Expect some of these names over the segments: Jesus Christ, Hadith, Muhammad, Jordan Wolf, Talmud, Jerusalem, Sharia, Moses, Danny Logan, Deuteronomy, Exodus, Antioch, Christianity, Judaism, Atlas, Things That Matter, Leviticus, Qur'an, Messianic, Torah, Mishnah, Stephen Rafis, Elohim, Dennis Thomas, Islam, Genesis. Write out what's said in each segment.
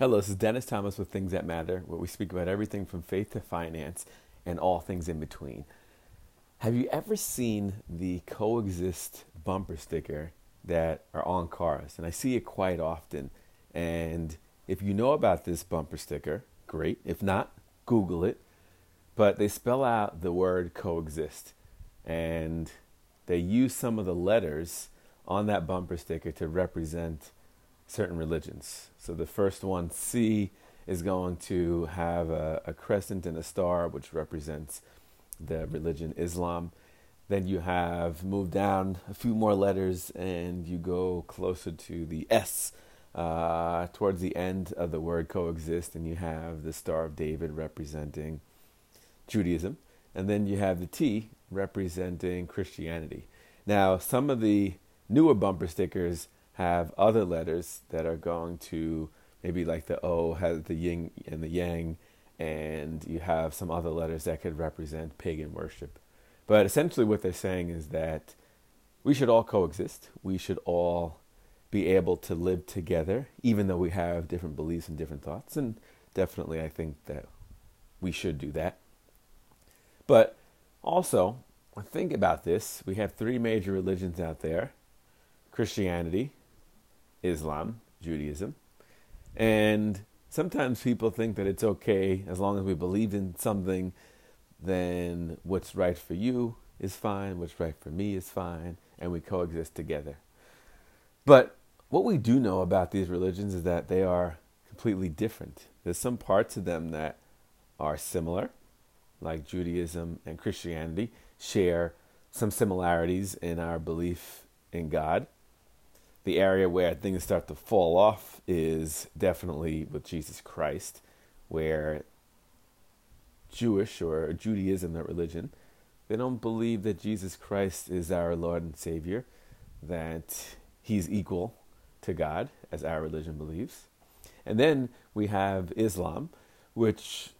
Hello, this is Dennis Thomas with Things That Matter, where we speak about everything from faith to finance and all things in between. Have you ever seen the Coexist bumper sticker that are on cars? And I see it quite often. And if you know about this bumper sticker, great. If not, Google it. But they spell out the word coexist. And they use some of the letters on that bumper sticker to represent certain religions. So the first one, C, is going to have a crescent and a star, which represents the religion Islam. Then you have moved down a few more letters and you go closer to the S, towards the end of the word coexist, and you have the Star of David representing Judaism. And then you have the T representing Christianity. Now, some of the newer bumper stickers have other letters that are going to, maybe like the O has the yin and the yang, and you have some other letters that could represent pagan worship. But essentially what they're saying is that we should all coexist. We should all be able to live together, even though we have different beliefs and different thoughts. And definitely I think that we should do that. But also, when I think about this, we have three major religions out there: Christianity, Islam, Judaism. And sometimes people think that it's okay, as long as we believe in something, then what's right for you is fine, what's right for me is fine, and we coexist together. But what we do know about these religions is that they are completely different. There's some parts of them that are similar, like Judaism and Christianity share some similarities in our belief in God. The area where things start to fall off is definitely with Jesus Christ, where Jewish or Judaism, that religion, they don't believe that Jesus Christ is our Lord and Savior, that he's equal to God, as our religion believes. And then we have Islam, which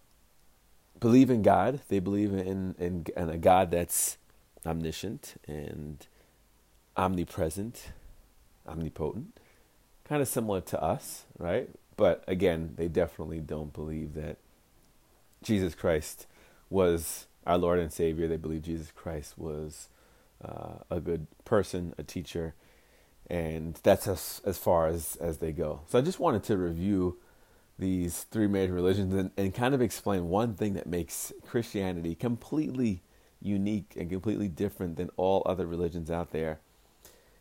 believe in God. They believe in a God that's omniscient and omnipresent, omnipotent, kind of similar to us, right? But again, they definitely don't believe that Jesus Christ was our Lord and Savior. They believe Jesus Christ was a good person, a teacher, and that's as far as they go. So I just wanted to review these three major religions and kind of explain one thing that makes Christianity completely unique and completely different than all other religions out there.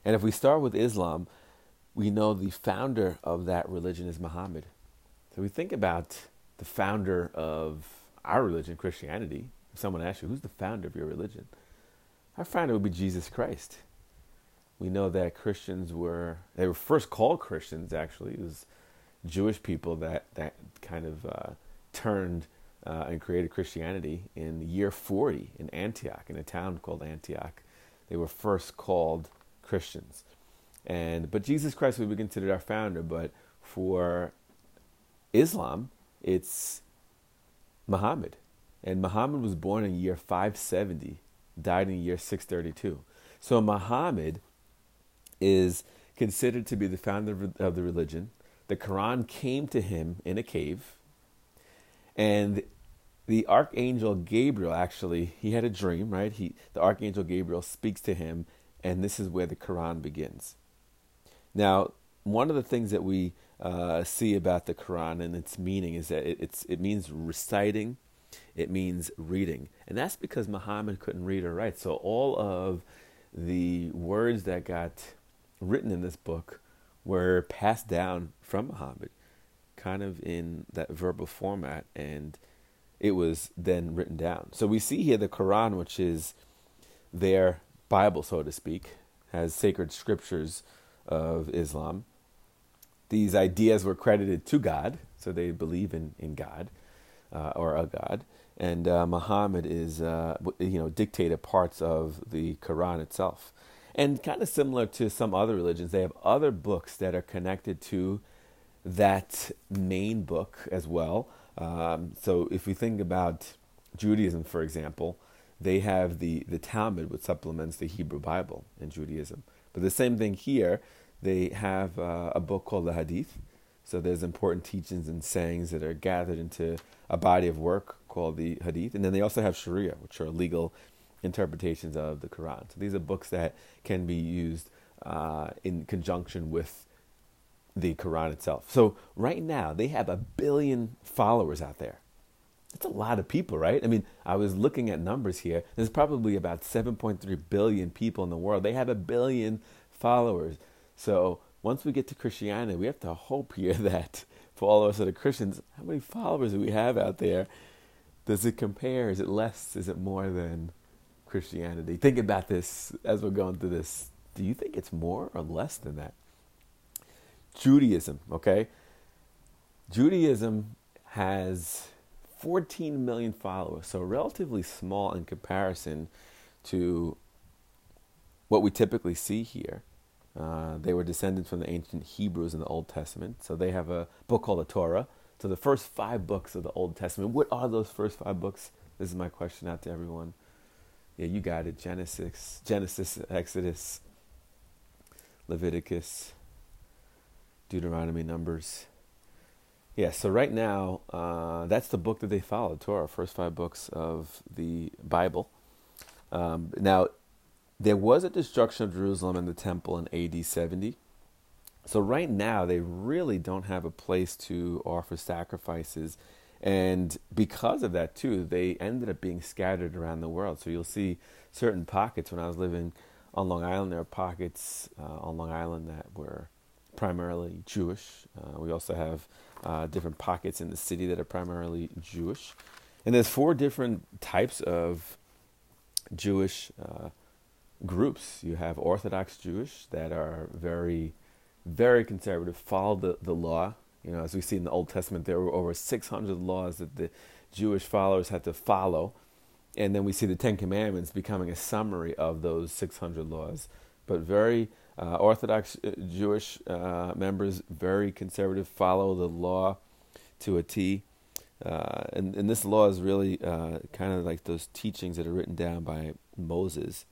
And if we start with Islam, we know the founder of that religion is Muhammad. So we think about the founder of our religion, Christianity. If someone asks you, who's the founder of your religion? Our founder would be Jesus Christ. We know that Christians were first called Christians, actually. It was Jewish people that kind of turned and created Christianity in the year 40 in Antioch, in a town called Antioch. They were first called Christians. But Jesus Christ would be considered our founder, but for Islam, it's Muhammad. And Muhammad was born in year 570, died in year 632. So Muhammad is considered to be the founder of the religion. The Qur'an came to him in a cave. And the Archangel Gabriel, actually, he had a dream, right? The Archangel Gabriel speaks to him, and this is where the Qur'an begins. Now, one of the things that we see about the Qur'an and its meaning is that it means reciting, it means reading. And that's because Muhammad couldn't read or write. So all of the words that got written in this book were passed down from Muhammad, kind of in that verbal format, and it was then written down. So we see here the Qur'an, which is their Bible, so to speak, has sacred scriptures of Islam. These ideas were credited to God, so they believe in God, or a God. And Muhammad is, dictated parts of the Qur'an itself. And kind of similar to some other religions, they have other books that are connected to that main book as well. So if we think about Judaism, for example, they have the Talmud, which supplements the Hebrew Bible in Judaism. But the same thing here, they have a book called the Hadith. So there's important teachings and sayings that are gathered into a body of work called the Hadith. And then they also have Sharia, which are legal interpretations of the Qur'an. So these are books that can be used in conjunction with the Qur'an itself. So right now, they have 1 billion followers out there. That's a lot of people, right? I mean, I was looking at numbers here. There's probably about 7.3 billion people in the world. They have 1 billion followers. So once we get to Christianity, we have to hope here that for all of us that are Christians, how many followers do we have out there? Does it compare? Is it less? Is it more than Christianity? Think about this as we're going through this. Do you think it's more or less than that? Judaism, okay? Judaism has 14 million followers, so relatively small in comparison to what we typically see here. They were descended from the ancient Hebrews in the Old Testament. So they have a book called the Torah. So the first 5 books of the Old Testament. What are those first 5 books? This is my question out to everyone. Yeah, you got it. Genesis, Exodus, Leviticus, Deuteronomy, Numbers. Yeah, so right now, that's the book that they followed, Torah, first 5 books of the Bible. Now, there was a destruction of Jerusalem and the temple in AD 70. So right now, they really don't have a place to offer sacrifices. And because of that, too, they ended up being scattered around the world. So you'll see certain pockets. When I was living on Long Island, there are pockets on Long Island that were primarily Jewish. We also have different pockets in the city that are primarily Jewish. And there's 4 different types of Jewish groups. You have Orthodox Jewish that are very, very conservative, follow the law. You know, as we see in the Old Testament, there were over 600 laws that the Jewish followers had to follow. And then we see the Ten Commandments becoming a summary of those 600 laws. But very Orthodox Jewish members, very conservative, follow the law to a T. And this law is really kind of like those teachings that are written down by Moses.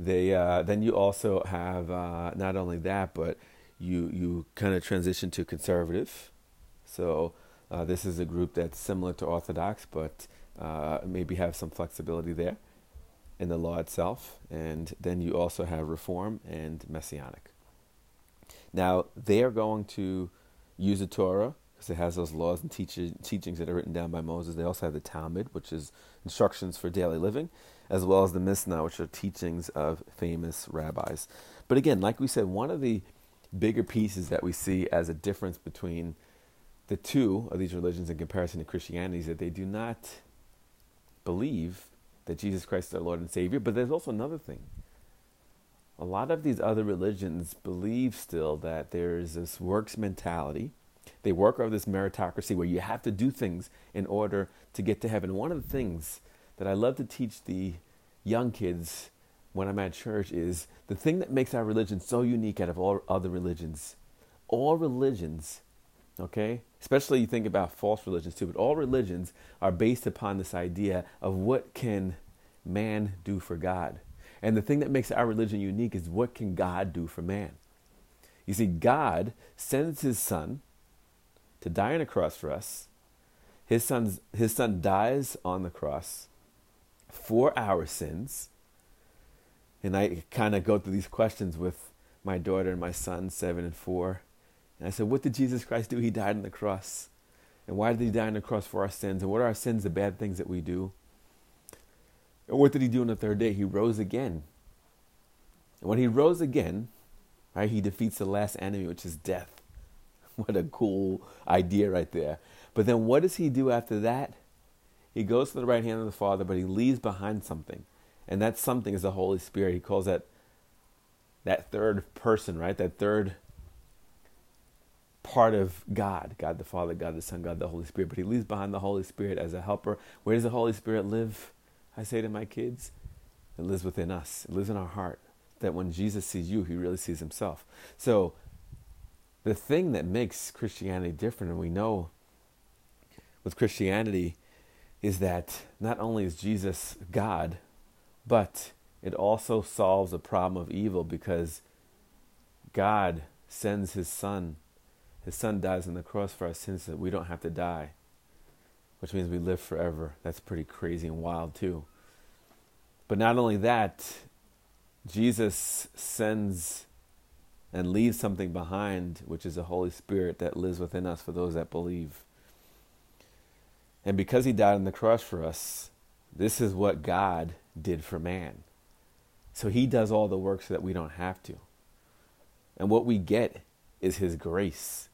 They then you also have not only that, but you kind of transition to conservative. So this is a group that's similar to Orthodox, but maybe have some flexibility there in the law itself. And then you also have Reform and Messianic. Now, they are going to use the Torah because it has those laws and teachings that are written down by Moses. They also have the Talmud, which is instructions for daily living, as well as the Mishnah, which are teachings of famous rabbis. But again, like we said, one of the bigger pieces that we see as a difference between the two of these religions in comparison to Christianity is that they do not believe that Jesus Christ is their Lord and Savior. But there's also another thing. A lot of these other religions believe still that there's this works mentality. They work out of this meritocracy where you have to do things in order to get to heaven. One of the things that I love to teach the young kids when I'm at church is the thing that makes our religion so unique out of all other religions. All religions, okay, especially you think about false religions too, but all religions are based upon this idea of what can man do for God. And the thing that makes our religion unique is what can God do for man? You see, God sends his son to die on a cross for us. His son dies on the cross for our sins. And I kind of go through these questions with my daughter and my son, 7 and 4. And I said, what did Jesus Christ do? He died on the cross. And why did he die on the cross? For our sins. And what are our sins? The bad things that we do. And what did he do on the 3rd day? He rose again. And when he rose again, right, he defeats the last enemy, which is death. What a cool idea right there. But then what does he do after that? He goes to the right hand of the Father, but he leaves behind something. And that something is the Holy Spirit. He calls that 3rd person, right? That 3rd part of God. God the Father, God the Son, God the Holy Spirit. But he leaves behind the Holy Spirit as a helper. Where does the Holy Spirit live? I say to my kids, it lives within us. It lives in our heart. That when Jesus sees you, he really sees himself. So the thing that makes Christianity different, and we know with Christianity, is that not only is Jesus God, but it also solves the problem of evil because God sends his son His son dies on the cross for our sins so that we don't have to die, which means we live forever. That's pretty crazy and wild too. But not only that, Jesus sends and leaves something behind, which is the Holy Spirit that lives within us for those that believe. And because he died on the cross for us, this is what God did for man. So he does all the work so that we don't have to. And what we get is his grace.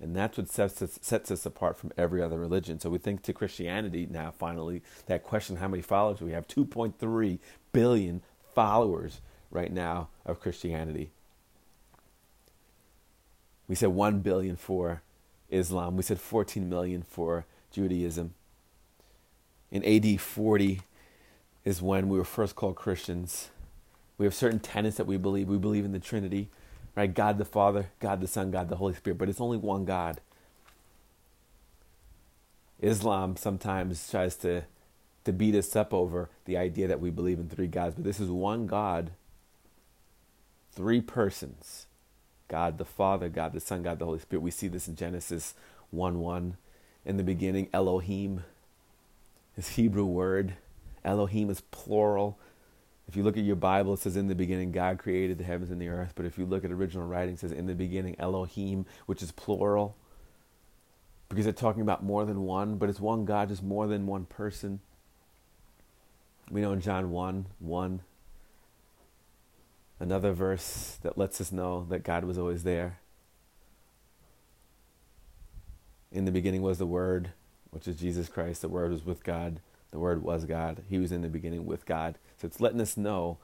And that's what sets us apart from every other religion. So we think to Christianity now, finally, that question, how many followers do we have? 2.3 billion followers right now of Christianity. We said 1 billion for Islam. We said 14 million for Judaism. In AD 40 is when we were first called Christians. We have certain tenets that we believe. We believe in the Trinity, right? God the Father, God the Son, God the Holy Spirit. But it's only one God. Islam sometimes tries to beat us up over the idea that we believe in three gods. But this is one God, three persons. God the Father, God the Son, God the Holy Spirit. We see this in Genesis 1:1. In the beginning, Elohim, this Hebrew word. Elohim is plural. If you look at your Bible, it says, in the beginning, God created the heavens and the earth. But if you look at original writing, it says, in the beginning, Elohim, which is plural. Because they're talking about more than one, but it's one God, just more than one person. We know in John 1:1, another verse that lets us know that God was always there. In the beginning was the Word, which is Jesus Christ. The Word was with God. The Word was God. He was in the beginning with God. So it's letting us know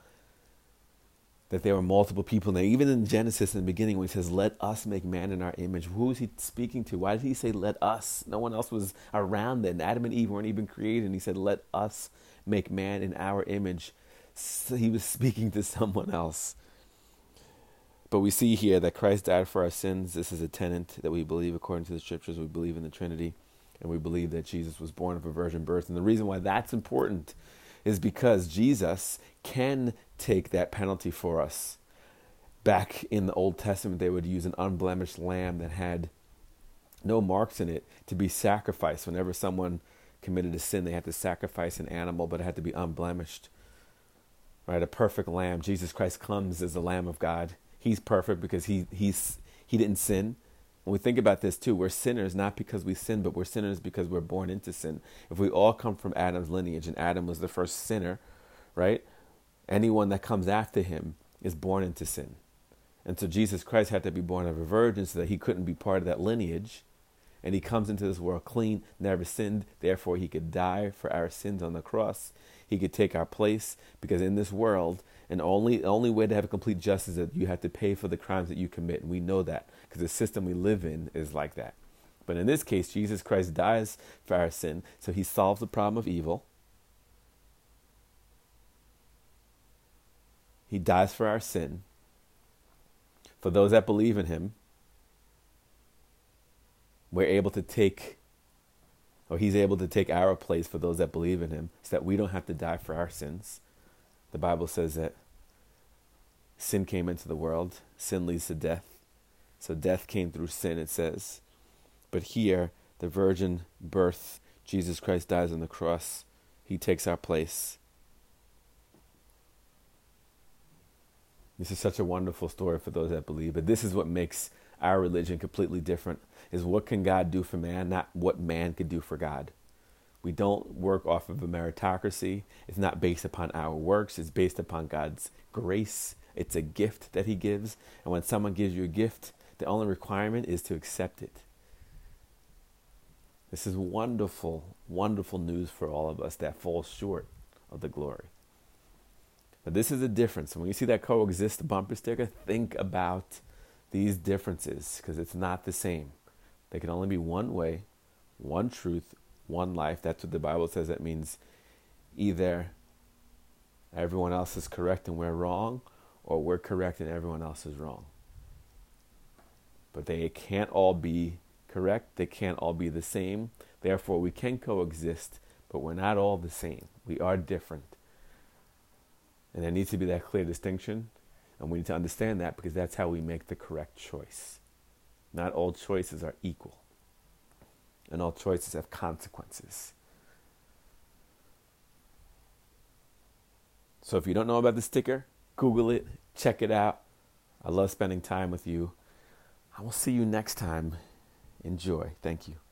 that there were multiple people there. Even in Genesis, in the beginning, when he says, let us make man in our image. Who is he speaking to? Why did he say, let us? No one else was around then. Adam and Eve weren't even created. And he said, let us make man in our image. So he was speaking to someone else. But we see here that Christ died for our sins. This is a tenet that we believe according to the Scriptures. We believe in the Trinity. And we believe that Jesus was born of a virgin birth. And the reason why that's important is because Jesus can take that penalty for us. Back in the Old Testament, they would use an unblemished lamb that had no marks in it to be sacrificed. Whenever someone committed a sin, they had to sacrifice an animal, but it had to be unblemished. Right? A perfect lamb. Jesus Christ comes as the Lamb of God. He's perfect because he didn't sin. When we think about this too, we're sinners not because we sin, but we're sinners because we're born into sin. If we all come from Adam's lineage, and Adam was the first sinner, right? Anyone that comes after him is born into sin. And so Jesus Christ had to be born of a virgin so that he couldn't be part of that lineage. And he comes into this world clean, never sinned. Therefore, he could die for our sins on the cross. He could take our place, because in this world, and the only way to have complete justice is that you have to pay for the crimes that you commit. And we know that because the system we live in is like that. But in this case, Jesus Christ dies for our sin. So he solves the problem of evil. He dies for our sin. For those that believe in him, he's able to take our place for those that believe in him so that we don't have to die for our sins. The Bible says that sin came into the world. Sin leads to death. So death came through sin, it says. But here, the virgin birth, Jesus Christ dies on the cross. He takes our place. This is such a wonderful story for those that believe. But this is what makes our religion completely different, is what can God do for man, not what man could do for God. We don't work off of a meritocracy. It's not based upon our works. It's based upon God's grace. It's a gift that he gives. And when someone gives you a gift, the only requirement is to accept it. This is wonderful, wonderful news for all of us that fall short of the glory. But this is a difference. When you see that Coexist bumper sticker, think about these differences, because it's not the same. There can only be one way, one truth, one life. That's what the Bible says. That means either everyone else is correct and we're wrong, or we're correct and everyone else is wrong. But they can't all be correct. They can't all be the same. Therefore, we can coexist, but we're not all the same. We are different. And there needs to be that clear distinction. And we need to understand that, because that's how we make the correct choice. Not all choices are equal. And all choices have consequences. So if you don't know about the sticker, Google it, check it out. I love spending time with you. I will see you next time. Enjoy. Thank you.